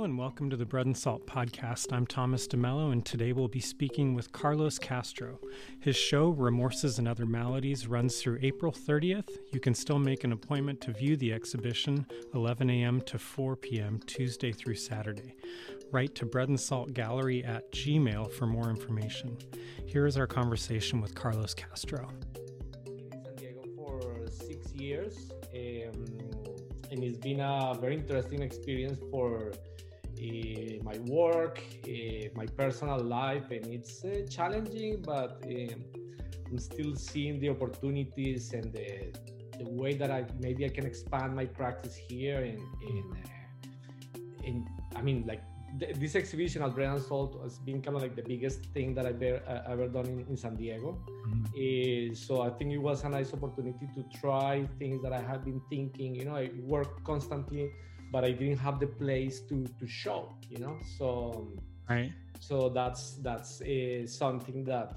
Hello and welcome to the Bread and Salt podcast. I'm Thomas DeMello, and today we'll be speaking with Carlos Castro. His show, Remorses and Other Maladies, runs through April 30th. You can still make an appointment to view the exhibition, 11 a.m. to 4 p.m., Tuesday through Saturday. Write to breadandsaltgallery@gmail.com for more information. Here is our conversation with Carlos Castro. I've been in San Diego for 6 years, and it's been a very interesting experience for my work, my personal life, and it's challenging, but I'm still seeing the opportunities and the way that I can expand my practice here. And I mean, like this exhibition at Bread and Salt has been kind of like the biggest thing that I've ever done in San Diego. Mm-hmm. So I think it was a nice opportunity to try things that I had been thinking. You know, I worked constantly, but I didn't have the place to show. You know, so right. So that's something that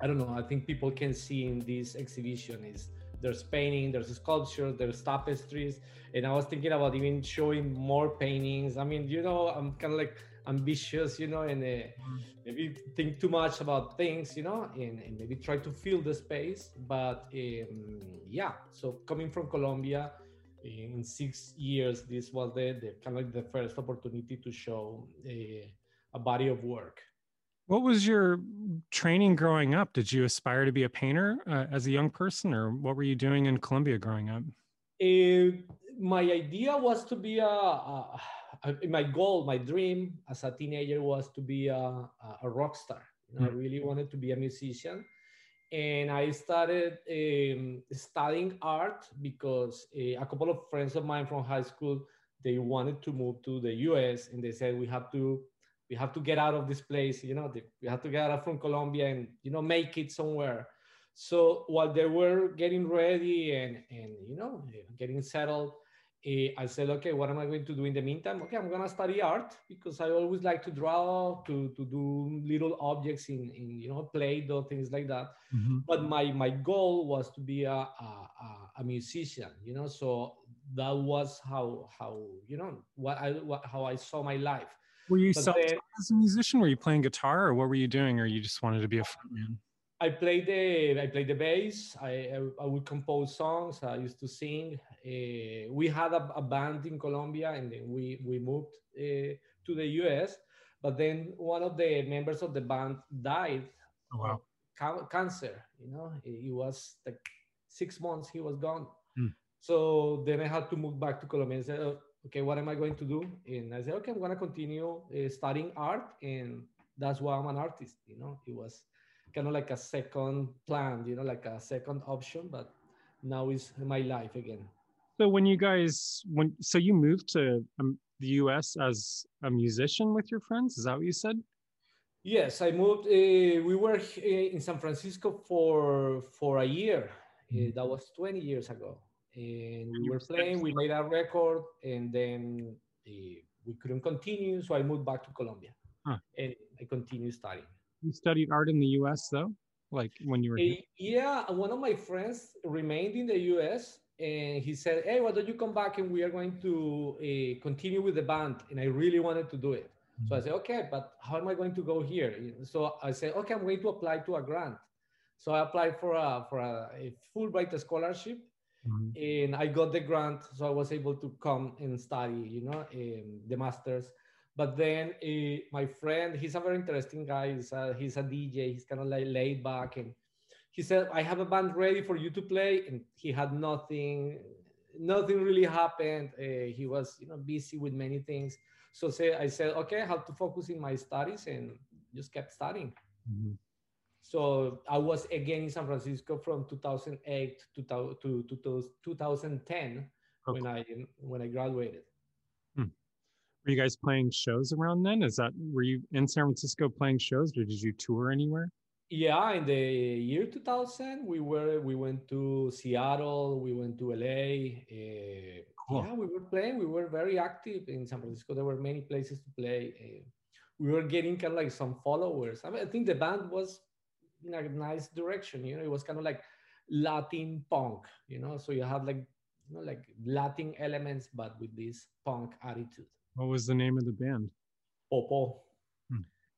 I don't know. I think people can see in this exhibition is. There's painting, there's sculptures, there's tapestries. And I was thinking about even showing more paintings. I mean, you know, I'm kind of like ambitious, you know, and maybe think too much about things, you know, and maybe try to fill the space. But so coming from Colombia in 6 years, this was the kind of like the first opportunity to show a body of work. What was your training growing up? Did you aspire to be a painter as a young person, or what were you doing in Colombia growing up? My idea was to be my dream as a teenager was to be a rock star. Mm-hmm. I really wanted to be a musician. And I started studying art because a couple of friends of mine from high school, they wanted to move to the US, and they said, we have to get out of this place, you know, we have to get out from Colombia and, you know, make it somewhere. So while they were getting ready and you know, getting settled, I said, okay, what am I going to do in the meantime? Okay, I'm going to study art because I always like to draw, to do little objects in you know, Play-Doh, things like that. Mm-hmm. But my goal was to be a musician, you know, so that was how you know, how I saw my life. Were you self-taught as a musician? Were you playing guitar, or what were you doing, or you just wanted to be a frontman? I played the bass. I would compose songs. I used to sing. We had a band in Colombia, and then we moved to the U.S. But then one of the members of the band died. Oh, wow. Of cancer. You know, it was like 6 months he was gone. Mm. So then I had to move back to Colombia and said, okay, what am I going to do? And I said, okay, I'm going to continue studying art. And that's why I'm an artist. You know, it was kind of like a second plan, you know, like a second option, but now it's my life again. So so you moved to the US as a musician with your friends, is that what you said? Yes, I moved. We were in San Francisco for a year. Mm-hmm. That was 20 years ago. And we were playing, we made a record, and then we couldn't continue, so I moved back to Colombia. Huh. And I continued studying. You studied art in the U.S. though? Like when you were here? Yeah, one of my friends remained in the U.S., and he said, hey, why don't you come back, and we are going to continue with the band, and I really wanted to do it. Mm-hmm. So I said, okay, but how am I going to go here? So I said, okay, I'm going to apply to a grant. So I applied for a Fulbright scholarship. Mm-hmm. And I got the grant, so I was able to come and study, you know, the masters. But then my friend, he's a very interesting guy. He's a DJ. He's kind of like laid back, and he said, "I have a band ready for you to play." And he had nothing really happened. He was, you know, busy with many things. So I said, "Okay, I have to focus in my studies," and just kept studying. Mm-hmm. So I was again in San Francisco from 2008 to 2010 when I graduated. Hmm. Were you guys playing shows around then? Were you in San Francisco playing shows, or did you tour anywhere? Yeah, in the year 2000, we went to Seattle, we went to LA. Cool. Yeah, we were playing. We were very active in San Francisco. There were many places to play. We were getting kind of like some followers. I mean, I think the band was in a nice direction, you know, it was kind of like Latin punk, you know, so you had like, you know, like Latin elements, but with this punk attitude. What was the name of the band? Popo,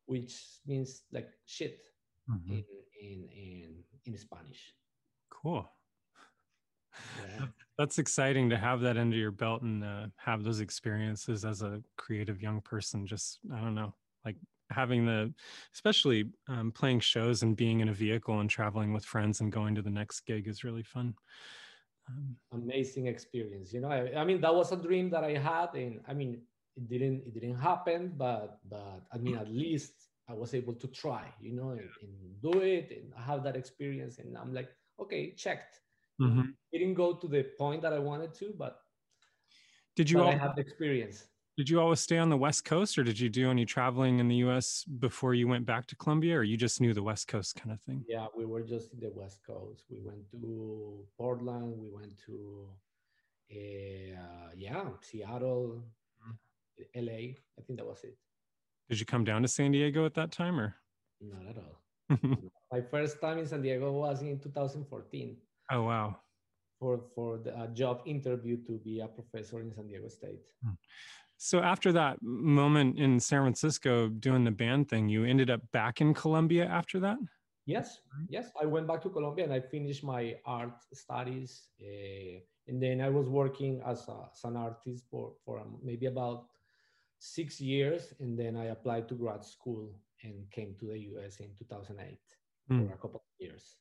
which means like shit in Spanish. Cool. Yeah. That's exciting to have that under your belt and have those experiences as a creative young person. Just, I don't know, like having the, especially playing shows and being in a vehicle and traveling with friends and going to the next gig is really fun. Amazing experience. You know, I mean, that was a dream that I had, and I mean, it didn't happen, but I mean, at least I was able to try, you know, and do it and have that experience. And I'm like, okay, checked. Mm-hmm. It didn't go to the point that I wanted to, but did you always have the experience? Did you always stay on the West Coast, or did you do any traveling in the U.S. before you went back to Colombia, or you just knew the West Coast kind of thing? Yeah, we were just in the West Coast. We went to Portland. We went to Seattle, L.A. I think that was it. Did you come down to San Diego at that time, or not at all? My first time in San Diego was in 2014. Oh, wow. For the job interview to be a professor in San Diego State. So after that moment in San Francisco doing the band thing, you ended up back in Colombia after that? Yes. Yes. I went back to Colombia and I finished my art studies. And then I was working as an artist for maybe about 6 years. And then I applied to grad school and came to the US in 2008 for a couple of years.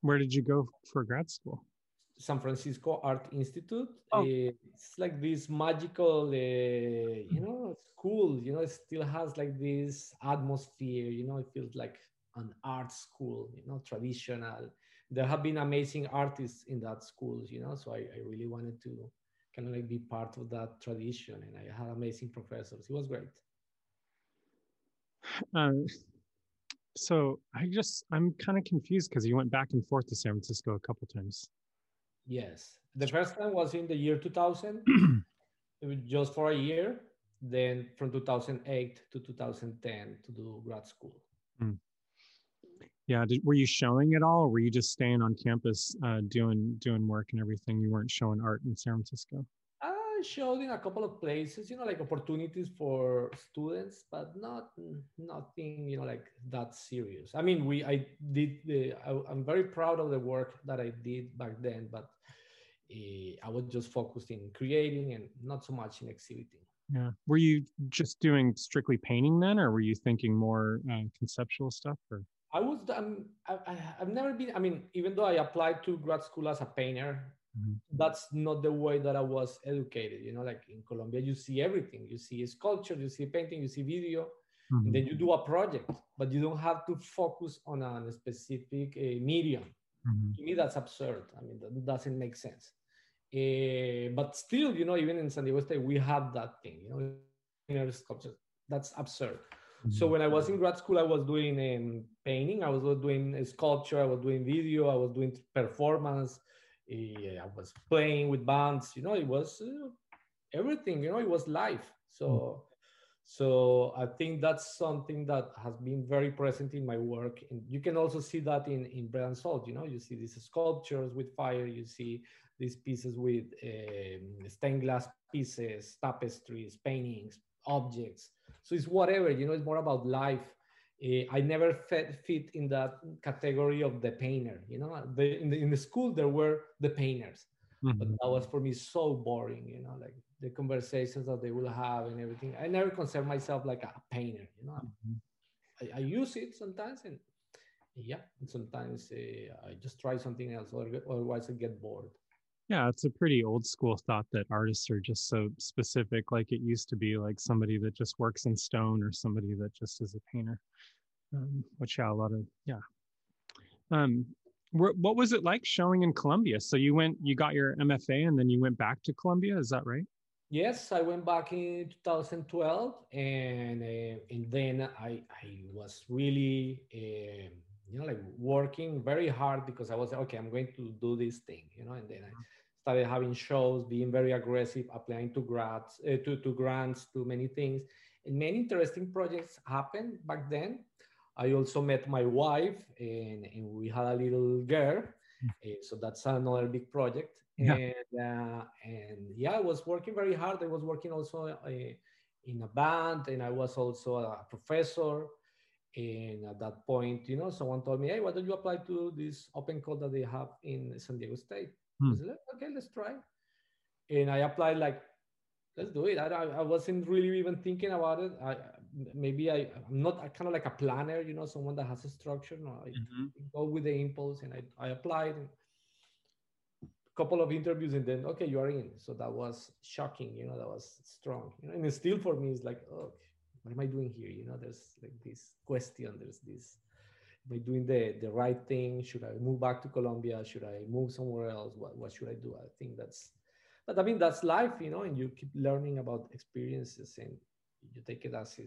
Where did you go for grad school? San Francisco Art Institute. Oh. It's like this magical, you know, school. You know, it still has like this atmosphere. You know, it feels like an art school, you know, traditional. There have been amazing artists in that school, you know, so I really wanted to kind of like be part of that tradition. And I had amazing professors. It was great. So I'm kind of confused because you went back and forth to San Francisco a couple times. Yes. The first time was in the year 2000, it was just for a year. Then from 2008 to 2010 to do grad school. Mm. Yeah. Were you showing at all? Or were you just staying on campus doing work and everything? You weren't showing art in San Francisco? I showed in a couple of places, you know, like opportunities for students, but nothing, you know, like that serious. I mean, I'm very proud of the work that I did back then, but I was just focused in creating and not so much in exhibiting. Yeah. Were you just doing strictly painting then, or were you thinking more conceptual stuff? Or? I was, I've never been, I mean, even though I applied to grad school as a painter, that's not the way that I was educated. You know, like in Colombia, you see everything. You see sculpture, you see painting, you see video, and then you do a project, but you don't have to focus on a specific medium. To me, that's absurd. I mean, that doesn't make sense. But still, you know, even in San Diego State, we have that thing, you know, sculpture. That's absurd. So when I was in grad school, I was doing painting, I was doing sculpture, I was doing video, I was doing performance. I was playing with bands, you know, it was everything, you know, it was life. So I think that's something that has been very present in my work. And you can also see that in Bread and Salt, you know, you see these sculptures with fire, you see these pieces with stained glass pieces, tapestries, paintings, objects. So it's whatever, you know, it's more about life. I never fit in that category of the painter, you know, in the school, there were the painters, but that was for me so boring, you know, like the conversations that they will have and everything. I never considered myself like a painter, you know, I use it sometimes and sometimes I just try something else, otherwise I get bored. Yeah, it's a pretty old school thought that artists are just so specific, like it used to be like somebody that just works in stone or somebody that just is a painter, What was it like showing in Colombia? So you got your MFA and then you went back to Colombia, is that right? Yes, I went back in 2012 and then I was really, you know, like working very hard because I was okay, I'm going to do this thing, you know, and then I started having shows, being very aggressive, applying to grads, to grants, to many things. And many interesting projects happened back then. I also met my wife and we had a little girl. So that's another big project. Yeah. And I was working very hard. I was working also in a band, and I was also a professor. And at that point, you know, someone told me, hey, why don't you apply to this open call that they have in San Diego State? I said, okay, let's try. And I applied like, let's do it. I wasn't really even thinking about it. Maybe I'm not kind of like a planner, you know, someone that has a structure. No, I go with the impulse, and I applied. A couple of interviews, and then, okay, you are in. So that was shocking, you know, that was strong. You know, and still for me, it's like, oh, what am I doing here? You know, there's like this question, there's this, am I doing the right thing? Should I move back to Colombia? Should I move somewhere else? What should I do? I think that's, but I mean, that's life, you know, and you keep learning about experiences and you take it as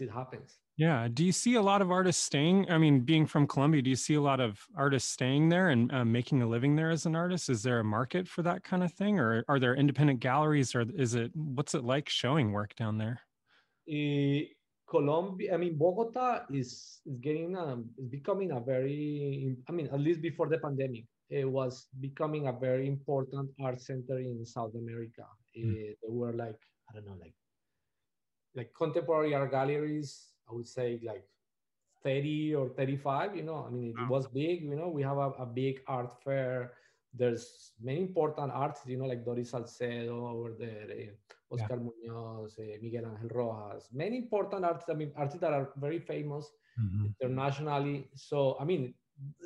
it happens. Yeah. Do you see a lot of artists staying? I mean, being from Colombia, do you see a lot of artists staying there and making a living there as an artist? Is there a market for that kind of thing? Or are there independent galleries, or is it, what's it like showing work down there? Colombia, I mean, Bogota is getting, is becoming a very, I mean, at least before the pandemic, it was becoming a very important art center in South America. There were like, I don't know, like contemporary art galleries, I would say like 30 or 35, you know, I mean, it was big, you know, we have a big art fair. There's many important artists, you know, like Doris Salcedo over there, Oscar Munoz, Miguel Ángel Rojas, many important artists, I mean, artists that are very famous internationally. So, I mean,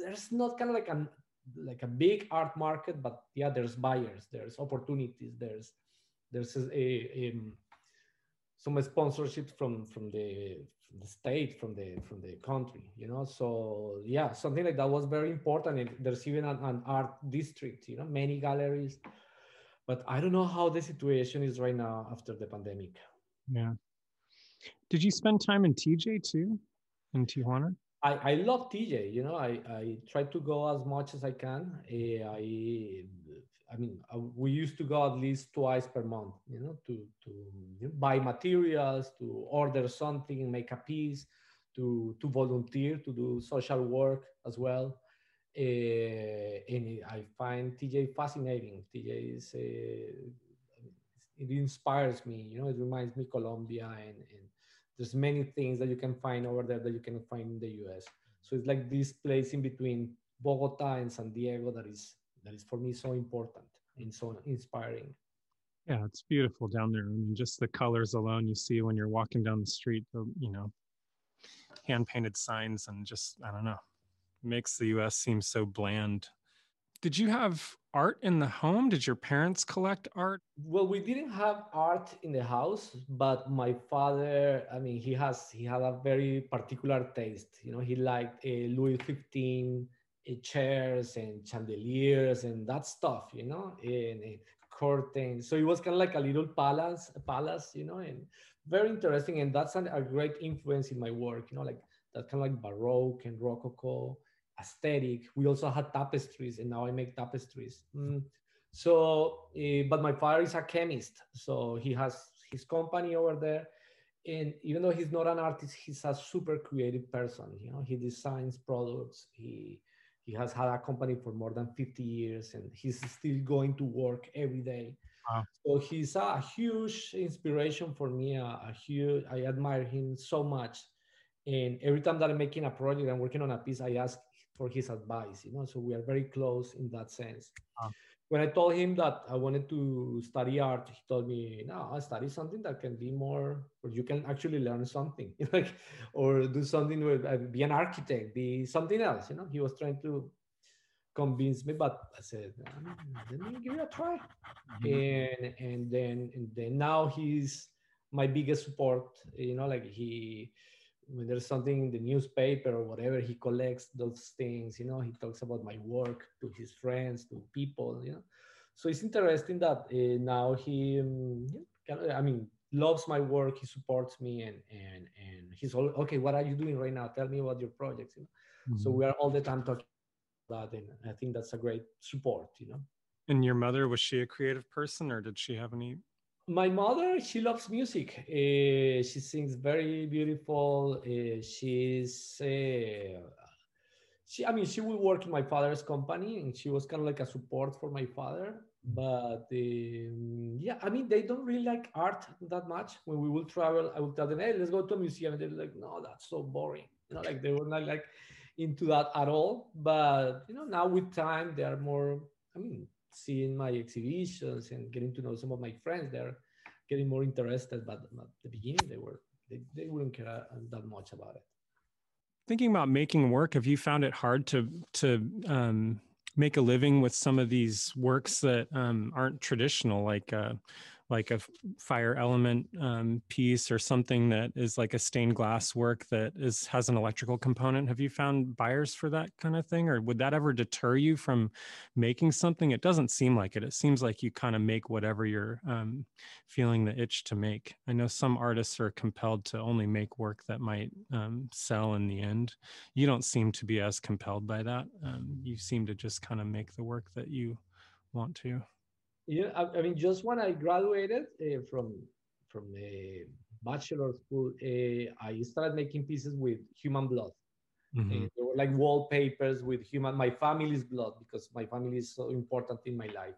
there's not kind of like a big art market, but yeah, there's buyers, there's opportunities, there's some sponsorships from the state, from the country, you know? So yeah, something like that was very important. And there's even an art district, you know, many galleries. But I don't know how the situation is right now after the pandemic. Yeah. Did you spend time in TJ too, in Tijuana? I love TJ, you know, I try to go as much as I can. I mean, we used to go at least twice per month, you know, to buy materials, to order something, make a piece, to volunteer, to do social work as well. And I find TJ fascinating. TJ is, it inspires me, you know, it reminds me of Colombia, and there's many things that you can find over there that you can find in the US. So it's like this place in between Bogota and San Diego that is for me so important and so inspiring. Yeah, it's beautiful down there. I mean, just the colors alone you see when you're walking down the street, you know, hand-painted signs, and just, I don't know, makes the US seem so bland. Did you have art in the home? Did your parents collect art? Well, we didn't have art in the house, but my father, I mean, he had a very particular taste. You know, he liked Louis XV chairs and chandeliers and that stuff, you know, and curtains. So it was kind of like a little palace, you know, and very interesting. And that's a great influence in my work, you know, like that kind of like Baroque and Rococo aesthetic. We also had tapestries, and now I make tapestries. So, but my father is a chemist. So he has his company over there. And even though he's not an artist, he's a super creative person. You know, he designs products. He has had a company for more than 50 years, and he's still going to work every day. Wow. So he's a huge inspiration for me, I admire him so much. And every time that I'm making a project, I'm working on a piece, I ask for his advice, you know, so we are very close in that sense. Wow. When I told him that I wanted to study art, he told me, no, I'll study something that can be more, or you can actually learn something, like, or do something with, be an architect, be something else, you know. He was trying to convince me, but I said, let me give it a try. And then now he's my biggest support, you know, like when there's something in the newspaper or whatever, he collects those things, you know, he talks about my work to his friends, to people, you know. So it's interesting that now he, I mean, loves my work, he supports me, and he's all, okay, what are you doing right now? Tell me about your projects, you know. So we are all the time talking about that, and I think that's a great support, you know. And your mother, was she a creative person, or did she have any? My mother, she loves music. She sings very beautiful. She would work in my father's company, and she was kind of like a support for my father. But yeah, I mean, they don't really like art that much. When we will travel, I will tell them, hey, let's go to a museum. And they're like, no, that's so boring. You know, like they were not like into that at all. But, you know, now with time, they are more, I mean, seeing my exhibitions and getting to know some of my friends, they're getting more interested. But at the beginning, they wouldn't care that much about it. Thinking about making work, have you found it hard to make a living with some of these works that aren't traditional, like a fire element piece or something that is like a stained glass work that has an electrical component? Have you found buyers for that kind of thing? Or would that ever deter you from making something? It doesn't seem like it. It seems like you kind of make whatever you're feeling the itch to make. I know some artists are compelled to only make work that might sell in the end. You don't seem to be as compelled by that. You seem to just kind of make the work that you want to. Yeah, I mean, just when I graduated from a bachelor school, I started making pieces with human blood. Mm-hmm. They were like wallpapers with my family's blood, because my family is so important in my life.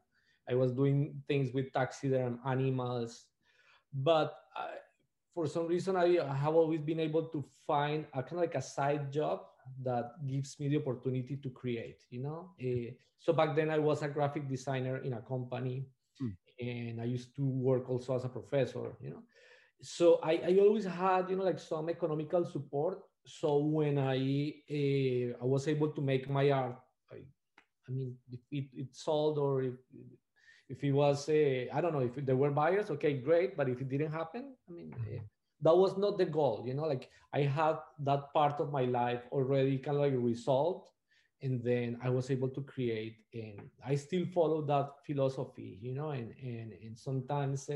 I was doing things with taxiderm animals, but for some reason, I have always been able to find a kind of like a side job that gives me the opportunity to create, you know? So back then I was a graphic designer in a company, and I used to work also as a professor, you know? So I always had, you know, like some economical support. So when I was able to make my art, I mean, if it sold, or if it was, I don't know, if there were buyers, okay, great. But if it didn't happen, I mean, that was not the goal, you know, like I had that part of my life already kind of like resolved, and then I was able to create, and I still follow that philosophy, you know, and sometimes,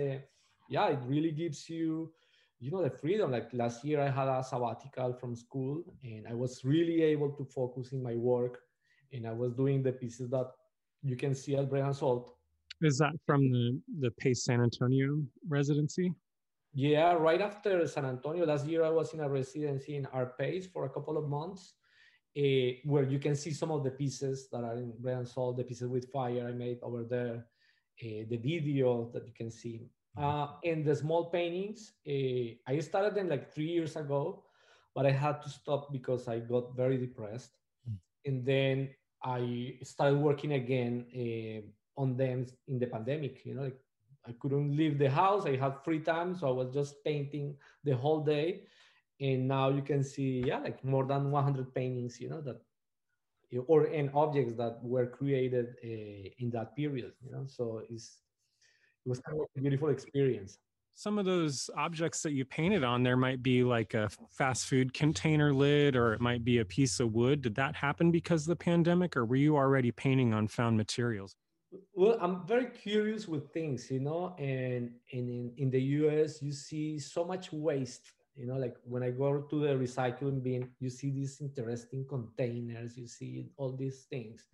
yeah, it really gives you, you know, the freedom. Like last year I had a sabbatical from school, and I was really able to focus in my work, and I was doing the pieces that you can see at Bread and Salt. Is that from the Pace San Antonio residency? Yeah, right after San Antonio. Last year, I was in a residency in Arpa for a couple of months, where you can see some of the pieces that are in Bread and Salt, the pieces with fire I made over there, the video that you can see. And the small paintings, I started them like 3 years ago, but I had to stop because I got very depressed. And then I started working again on them in the pandemic, you know, like, I couldn't leave the house. I had free time, so I was just painting the whole day. And now you can see, yeah, like more than 100 paintings, you know, and objects that were created in that period, you know. So it was kind of a beautiful experience. Some of those objects that you painted on there might be like a fast food container lid, or it might be a piece of wood. Did that happen because of the pandemic, or were you already painting on found materials? Well, I'm very curious with things, you know, and in the US, you see so much waste, you know, like when I go to the recycling bin, you see these interesting containers, you see all these things.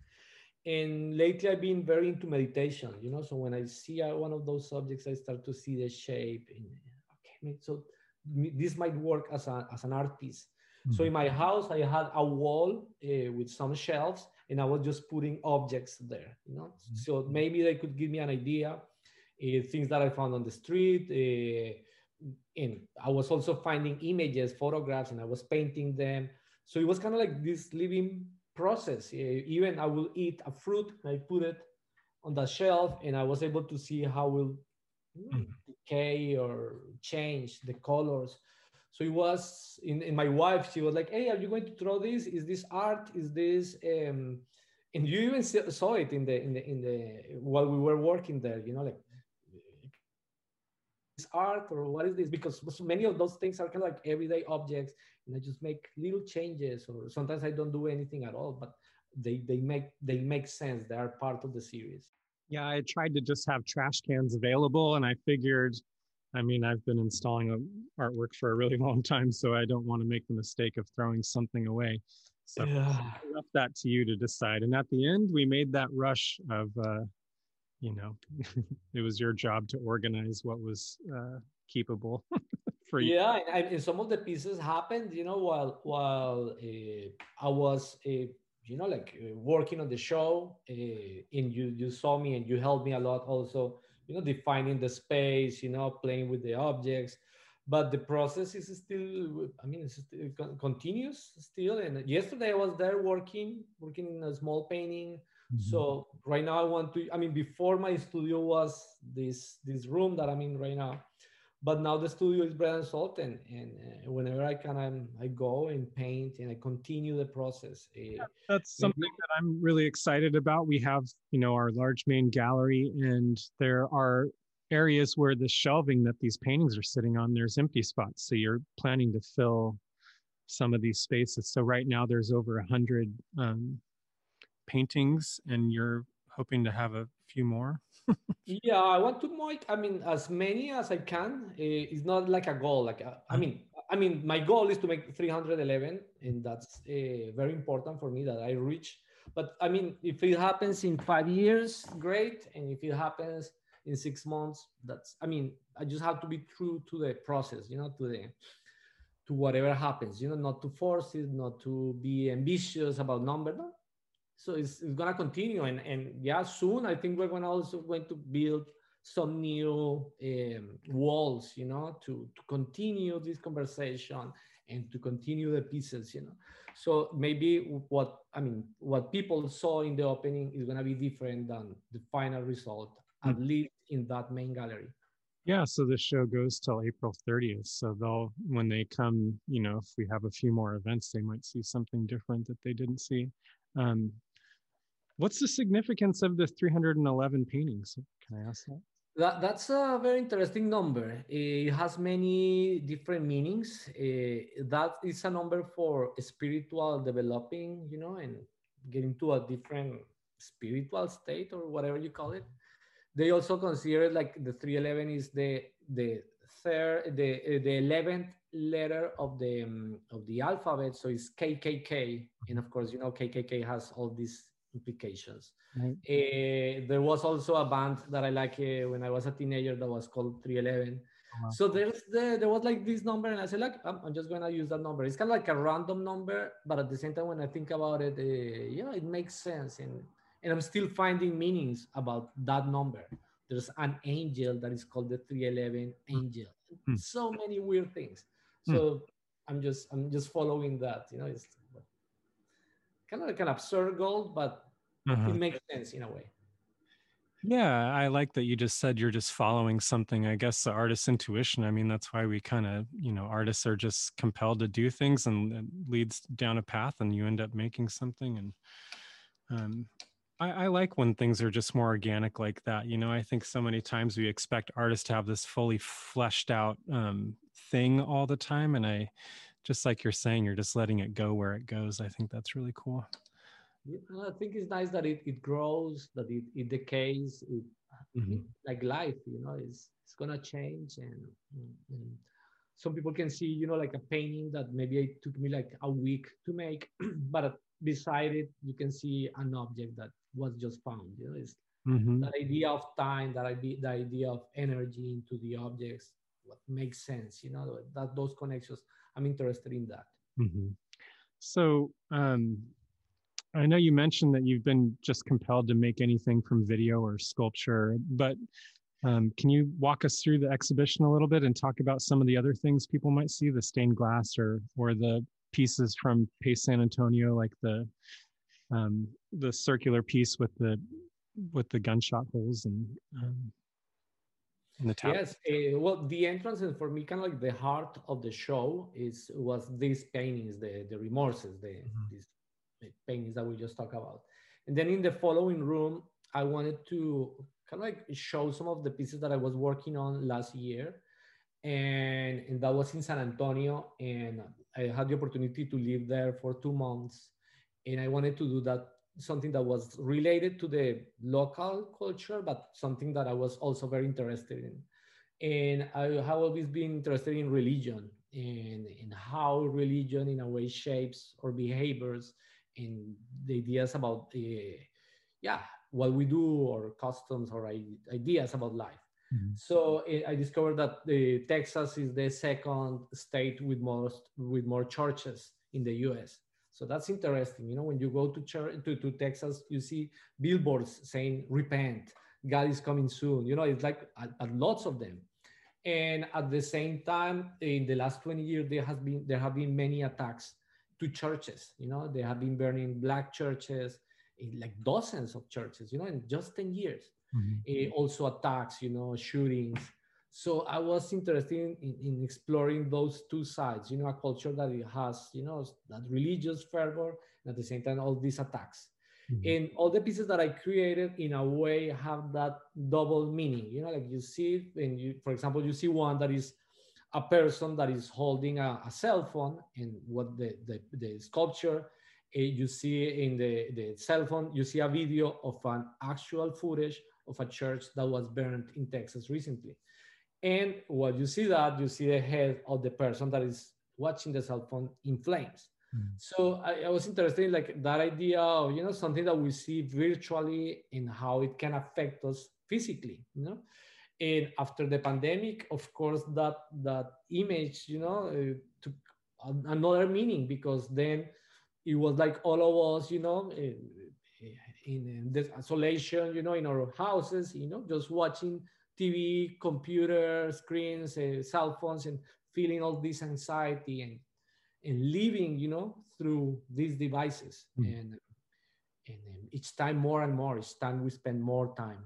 And lately I've been very into meditation, you know, so when I see one of those subjects, I start to see the shape. And, okay, so this might work as an art piece. Mm-hmm. So in my house, I had a wall with some shelves, and I was just putting objects there, you know? Mm-hmm. So maybe they could give me an idea, things that I found on the street. And I was also finding images, photographs, and I was painting them. So it was kind of like this living process. Even I will eat a fruit, and I put it on the shelf, and I was able to see how it will decay or change the colors. So it was, in my wife, she was like, hey, are you going to draw this? Is this art? Is this, and you even saw it in the while we were working there, you know, like, is this art or what is this? Because many of those things are kind of like everyday objects, and I just make little changes, or sometimes I don't do anything at all, but they make sense. They are part of the series. Yeah, I tried to just have trash cans available, and I figured, I mean, I've been installing artwork for a really long time, so I don't want to make the mistake of throwing something away. So I left that to you to decide. And at the end, we made that rush of, you know, it was your job to organize what was keepable for you. Yeah, and some of the pieces happened, you know, while I was, you know, like working on the show, and you saw me and you helped me a lot also defining the space, playing with the objects. But the process is still, it's still continues still. And yesterday I was there working in a small painting. Mm-hmm. So right now I want to, before my studio was this room that I'm in right now, but now the studio is Bread and Salt, and whenever I can, I go and paint and I continue the process. That's something that I'm really excited about. We have, our large main gallery, and there are areas where the shelving that these paintings are sitting on, there's empty spots. So you're planning to fill some of these spaces. So right now there's over 100 paintings, and you're hoping to have a few more. Yeah, I want to make, as many as I can. It's not like a goal. My goal is to make 311, and that's very important for me that I reach. But if it happens in 5 years, great. And if it happens in 6 months, that's, I just have to be true to the process, to whatever happens, not to force it, not to be ambitious about numbers. No? So it's going to continue, and yeah, soon I think we're going to build some new walls, to continue this conversation and to continue the pieces, So maybe what people saw in the opening is going to be different than the final result, at least in that main gallery. Yeah, so the show goes till April 30th. So when they come, if we have a few more events, they might see something different that they didn't see. What's the significance of the 311 paintings? Can I ask that? That's a very interesting number. It has many different meanings. That is a number for spiritual developing, and getting to a different spiritual state or whatever you call it. They also consider like the 311 is the 11th letter of the alphabet, so it's KKK, and of course KKK has all these implications. Right. There was also a band that I liked when I was a teenager that was called 311. Wow. So there was like this number, and I said like I'm just gonna use that number. It's kind of like a random number, but at the same time when I think about it, it makes sense, and I'm still finding meanings about that number. There's an angel that is called the 311 angel. Mm. So many weird things. So I'm just following that. It's kind of like an absurd goal, but it makes sense in a way. Yeah, I like that you just said you're just following something. I guess the artist's intuition. That's why we kind of, artists are just compelled to do things, and it leads down a path, and you end up making something. And I like when things are just more organic like that. I think so many times we expect artists to have this fully fleshed out thing all the time. And just like you're saying, you're just letting it go where it goes. I think that's really cool. Yeah, I think it's nice that it grows, that it decays, like life, it's going to change. And some people can see, like a painting that maybe it took me like a week to make, but beside it, you can see an object that was just found. It's that idea of time, the idea of energy into the objects, what makes sense, that those connections, I'm interested in that. Mm-hmm. So I know you mentioned that you've been just compelled to make anything from video or sculpture, but can you walk us through the exhibition a little bit and talk about some of the other things people might see, the stained glass or the pieces from Pace San Antonio, like the circular piece with the gunshot holes and the towers. Yes, well, the entrance and for me, kind of like the heart of the show was these paintings, the Remorses, these paintings that we just talked about. And then in the following room, I wanted to kind of like show some of the pieces that I was working on last year. And that was in San Antonio, and I had the opportunity to live there for 2 months, and I wanted to do that, something that was related to the local culture, but something that I was also very interested in. And I have always been interested in religion and in how religion in a way shapes our behaviors and the ideas about what we do or customs or ideas about life. So I discovered that Texas is the second state with more churches in the U.S. So that's interesting. When you go to Texas, you see billboards saying repent, God is coming soon. You know, it's like lots of them. And at the same time, in the last 20 years, there have been many attacks to churches. You know, they have been burning black churches, like dozens of churches, you know, in just 10 years. Mm-hmm. Also attacks, you know, shootings. So I was interested in exploring those two sides, you know, a culture that it has, you know, that religious fervor, and at the same time, all these attacks. Mm-hmm. And all the pieces that I created in a way have that double meaning, you know, like you see, and you, for example, you see one that is a person that is holding a cell phone, and what the sculpture you see in the cell phone, you see a video of an actual footage of a church that was burned in Texas recently. And what you see that, you see the head of the person that is watching the cell phone in flames. So I was interested in like that idea of, you know, something that we see virtually and how it can affect us physically, you know. And after the pandemic, of course, that image, you know, took another meaning, because then it was like all of us, you know, in this isolation, you know, in our houses, you know, just watching TV, computer screens, cell phones, and feeling all this anxiety and living, you know, through these devices. Mm. And each time more and more, each time we spend more time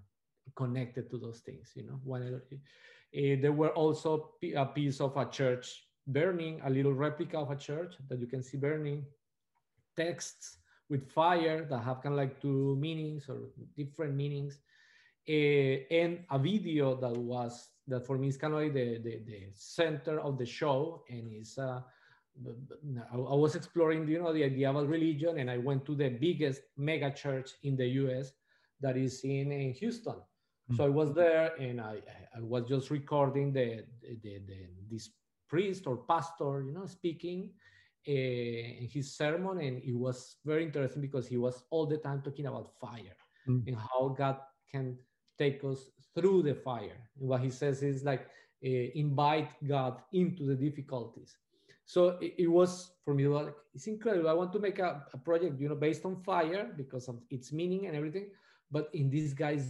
connected to those things, you know. There were also a piece of a church burning, a little replica of a church that you can see burning, texts with fire that have kind of like two meanings or different meanings, and a video that for me is kind of like the center of the show, and is I was exploring, you know, the idea about religion, and I went to the biggest mega church in the US that is in Houston. Mm-hmm. So I was there, and I was just recording this priest or pastor, you know, speaking his sermon, and it was very interesting because he was all the time talking about fire. Mm-hmm. And how God can take us through the fire. And what he says is like, invite God into the difficulties. So it was, for me, like, it's incredible. I want to make a project, you know, based on fire because of its meaning and everything. But in this guy's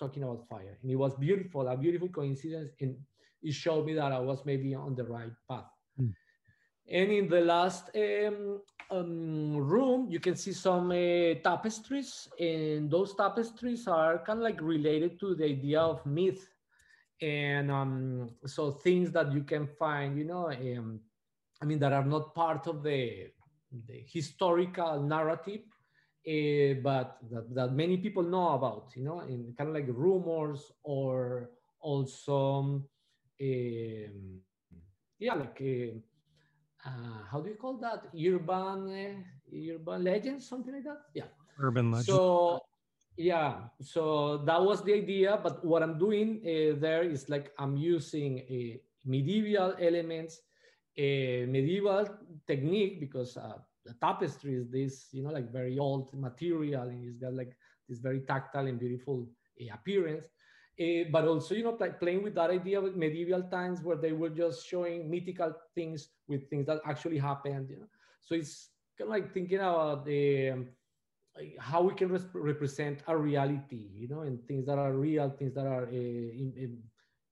talking about fire. And it was beautiful, a beautiful coincidence. And it showed me that I was maybe on the right path. Mm. And in the last room, you can see some tapestries. And those tapestries are kind of like related to the idea of myth. And so things that you can find, you know, that are not part of the historical narrative, but that many people know about, you know, in kind of like rumors, or also, how do you call that? Urban legends, something like that? Yeah. Urban legends. So, yeah, so that was the idea. But what I'm doing there is like I'm using medieval elements, a medieval technique, because the tapestry is this, you know, like very old material, and it's got like this very tactile and beautiful appearance. But also, you know, like playing with that idea with medieval times where they were just showing mythical things with things that actually happened, you know. So it's kind of like thinking about how we can represent a reality, you know, and things that are real, things that are, you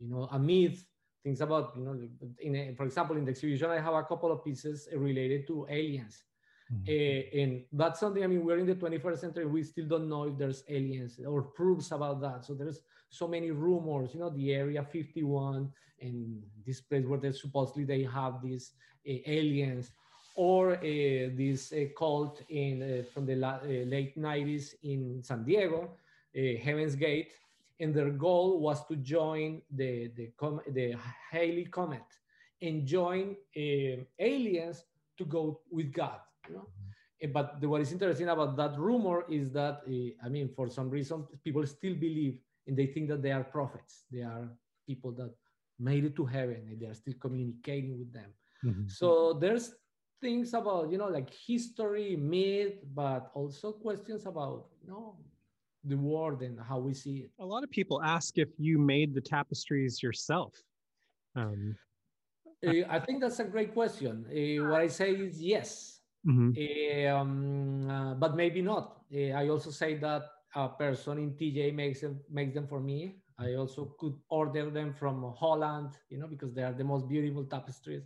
know, a myth. Things about, you know, for example, in the exhibition, I have a couple of pieces related to aliens. Mm-hmm. And that's something, I mean, we're in the 21st century, we still don't know if there's aliens or proofs about that. So there's so many rumors, you know, the Area 51 and this place where they supposedly they have these aliens, or this cult from the late 90s in San Diego, Heaven's Gate. And their goal was to join the Halley Comet and join aliens to go with God. You know? Mm-hmm. But what is interesting about that rumor is that, for some reason, people still believe, and they think that they are prophets. They are people that made it to heaven, and they are still communicating with them. Mm-hmm. So there's things about, you know, like history, myth, but also questions about, you know, the world and how we see it. A lot of people ask if you made the tapestries yourself. I think that's a great question. What I say is yes, mm-hmm. But maybe not. I also say that a person in TJ makes them for me. I also could order them from Holland, you know, because they are the most beautiful tapestries.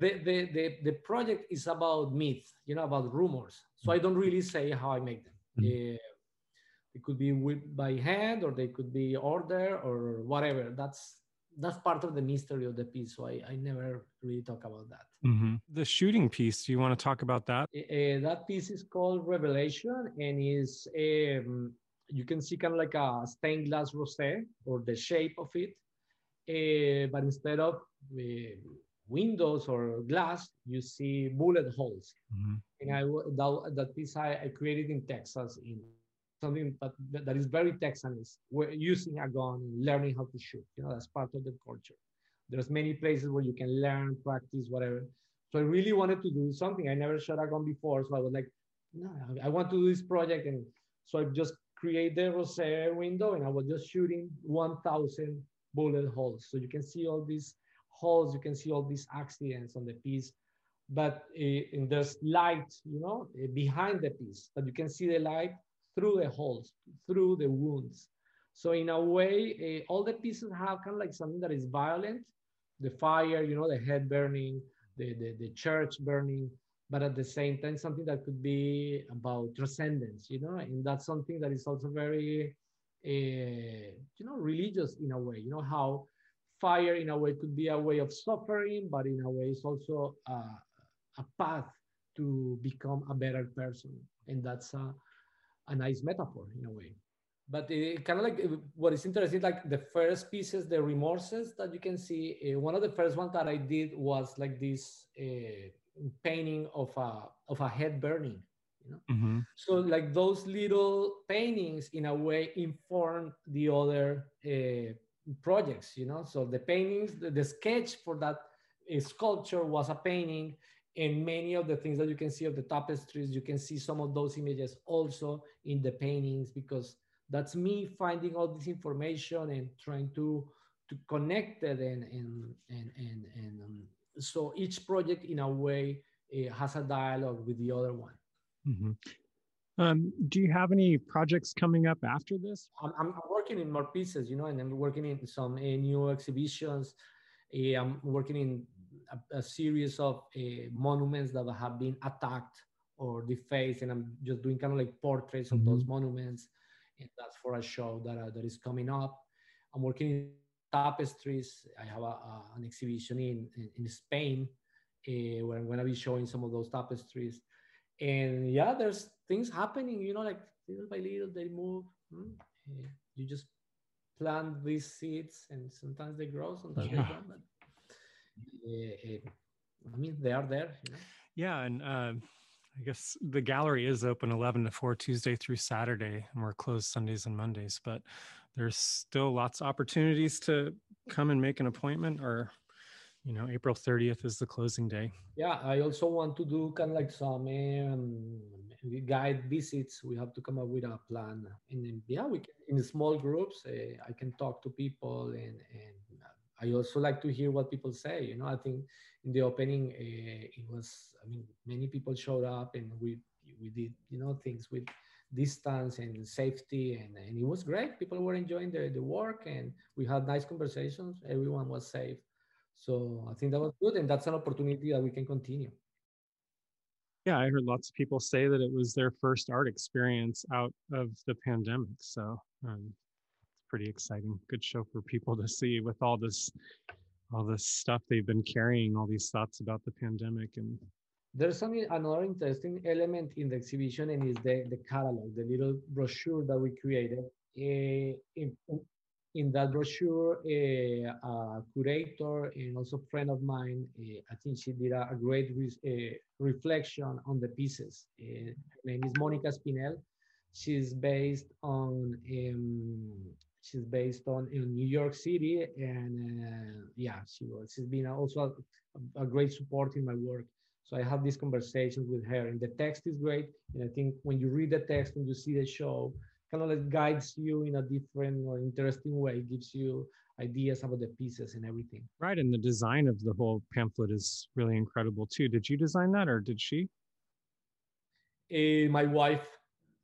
Mm-hmm. The project is about myth, you know, about rumors. So I don't really say how I make them. Mm-hmm. It could be whipped by hand, or they could be ordered, or whatever. That's part of the mystery of the piece. So I never really talk about that. Mm-hmm. The shooting piece, do you want to talk about that? That piece is called Revelation, and is you can see kind of like a stained glass rosé, or the shape of it. But instead of windows or glass, you see bullet holes. Mm-hmm. And that piece I created in Texas, in something that is very Texan, is using a gun, learning how to shoot. You know, that's part of the culture. There's many places where you can learn, practice, whatever. So I really wanted to do something. I never shot a gun before, so I was like, no, I want to do this project. And so I just created the rosé window, and I was just shooting 1,000 bullet holes. So you can see all these holes, you can see all these accidents on the piece. But and there's light, you know, behind the piece, but you can see the light through the holes, through the wounds. So in a way, all the pieces have kind of like something that is violent, the fire, you know, the head burning, the church burning, but at the same time, something that could be about transcendence, you know, and that's something that is also very, you know, religious in a way, you know, how fire in a way could be a way of suffering, but in a way it's also a path to become a better person. And that's a nice metaphor in a way. But kind of like what is interesting, like the first pieces, the remorses that you can see, one of the first ones that I did was like this painting of a head burning, you know? Mm-hmm. So like those little paintings in a way inform the other projects, you know? So the paintings, the sketch for that sculpture was a painting. And many of the things that you can see of the tapestries, you can see some of those images also in the paintings, because that's me finding all this information and trying to connect it. And so each project in a way has a dialogue with the other one. Mm-hmm. Do you have any projects coming up after this? I'm working in more pieces, you know, and I'm working in some new exhibitions. I'm working in a series of monuments that have been attacked or defaced, and I'm just doing kind of like portraits of those monuments, and that's for a show that is coming up. I'm working in tapestries. I have an exhibition in Spain where I'm going to be showing some of those tapestries. And yeah, there's things happening, you know, like little by little they move. You just plant these seeds, and sometimes they grow, sometimes they don't. But I mean, they are there, you know? Yeah, and I guess the gallery is open 11 to 4 Tuesday through Saturday, and we're closed Sundays and Mondays, but there's still lots of opportunities to come and make an appointment, or, you know, April 30th is the closing day. Yeah, I also want to do kind of like some guide visits. We have to come up with a plan, and then, yeah, we can, in small groups, I can talk to people, and I also like to hear what people say, you know. I think in the opening, it was, I mean, many people showed up, and we did, you know, things with distance and safety, and it was great. People were enjoying the work, and we had nice conversations. Everyone was safe. So I think that was good, and that's an opportunity that we can continue. Yeah, I heard lots of people say that it was their first art experience out of the pandemic, so... pretty exciting. Good show for people to see with all this stuff they've been carrying, all these thoughts about the pandemic. And there's another interesting element in the exhibition, and is the catalog, the little brochure that we created. In that brochure, a curator and also a friend of mine, I think she did a great reflection on the pieces. Her name is Monica Spinel. She's based on in New York City, and yeah, she's been also a great support in my work. So I have these conversations with her, and the text is great. And I think when you read the text and you see the show, kind of like guides you in a different or interesting way. It gives you ideas about the pieces and everything. Right, and the design of the whole pamphlet is really incredible too. Did you design that, or did she? My wife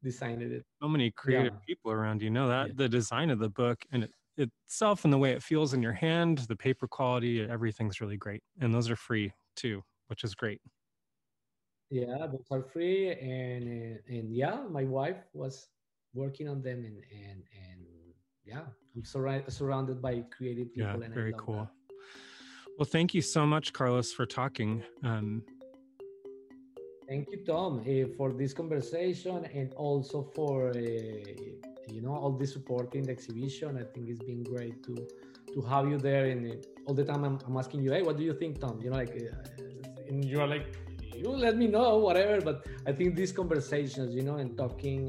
designed it. So many creative people around you know that. Yeah. The design of the book and it itself and the way it feels in your hand, the paper quality, everything's really great. And those are free too, which is great. Yeah, books are free, and yeah, my wife was working on them, and yeah, I'm surrounded by creative people. Yeah, and very cool. That. Well, thank you so much, Carlos, for talking. Thank you, Tom, for this conversation, and also for all the support in the exhibition. I think it's been great to have you there, and all the time I'm asking you, hey, what do you think, Tom? You know, like, and you are like, you let me know, whatever. But I think these conversations, and talking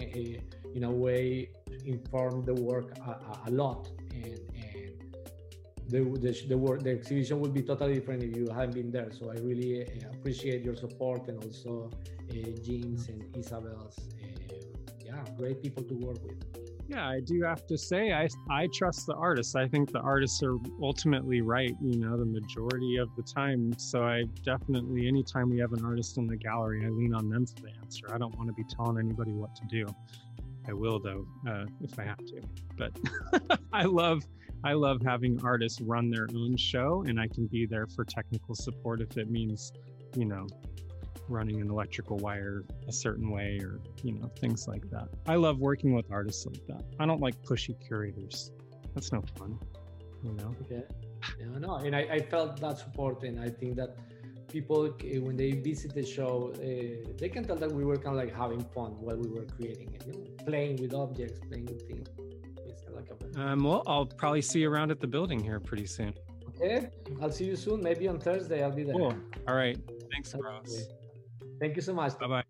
in a way inform the work a lot, and the work, the exhibition would be totally different if you hadn't been there. So I really appreciate your support, and also James and Isabel's, great people to work with. Yeah, I do have to say, I trust the artists. I think the artists are ultimately right, the majority of the time. So I definitely, anytime we have an artist in the gallery, I lean on them for the answer. I don't want to be telling anybody what to do. I will, though, if I have to. But I love having artists run their own show, and I can be there for technical support if it means, running an electrical wire a certain way, or things like that. I love working with artists like that. I don't like pushy curators. That's no fun. Okay. No, and I felt that support, and I think that people, when they visit the show, they can tell that we were kind of like having fun while we were creating it, playing with objects, playing with things. It's like a... Well, I'll probably see you around at the building here pretty soon. Okay, I'll see you soon. Maybe on Thursday I'll be there. Cool. All right. Thanks, Carlos. Thank you so much. Bye-bye.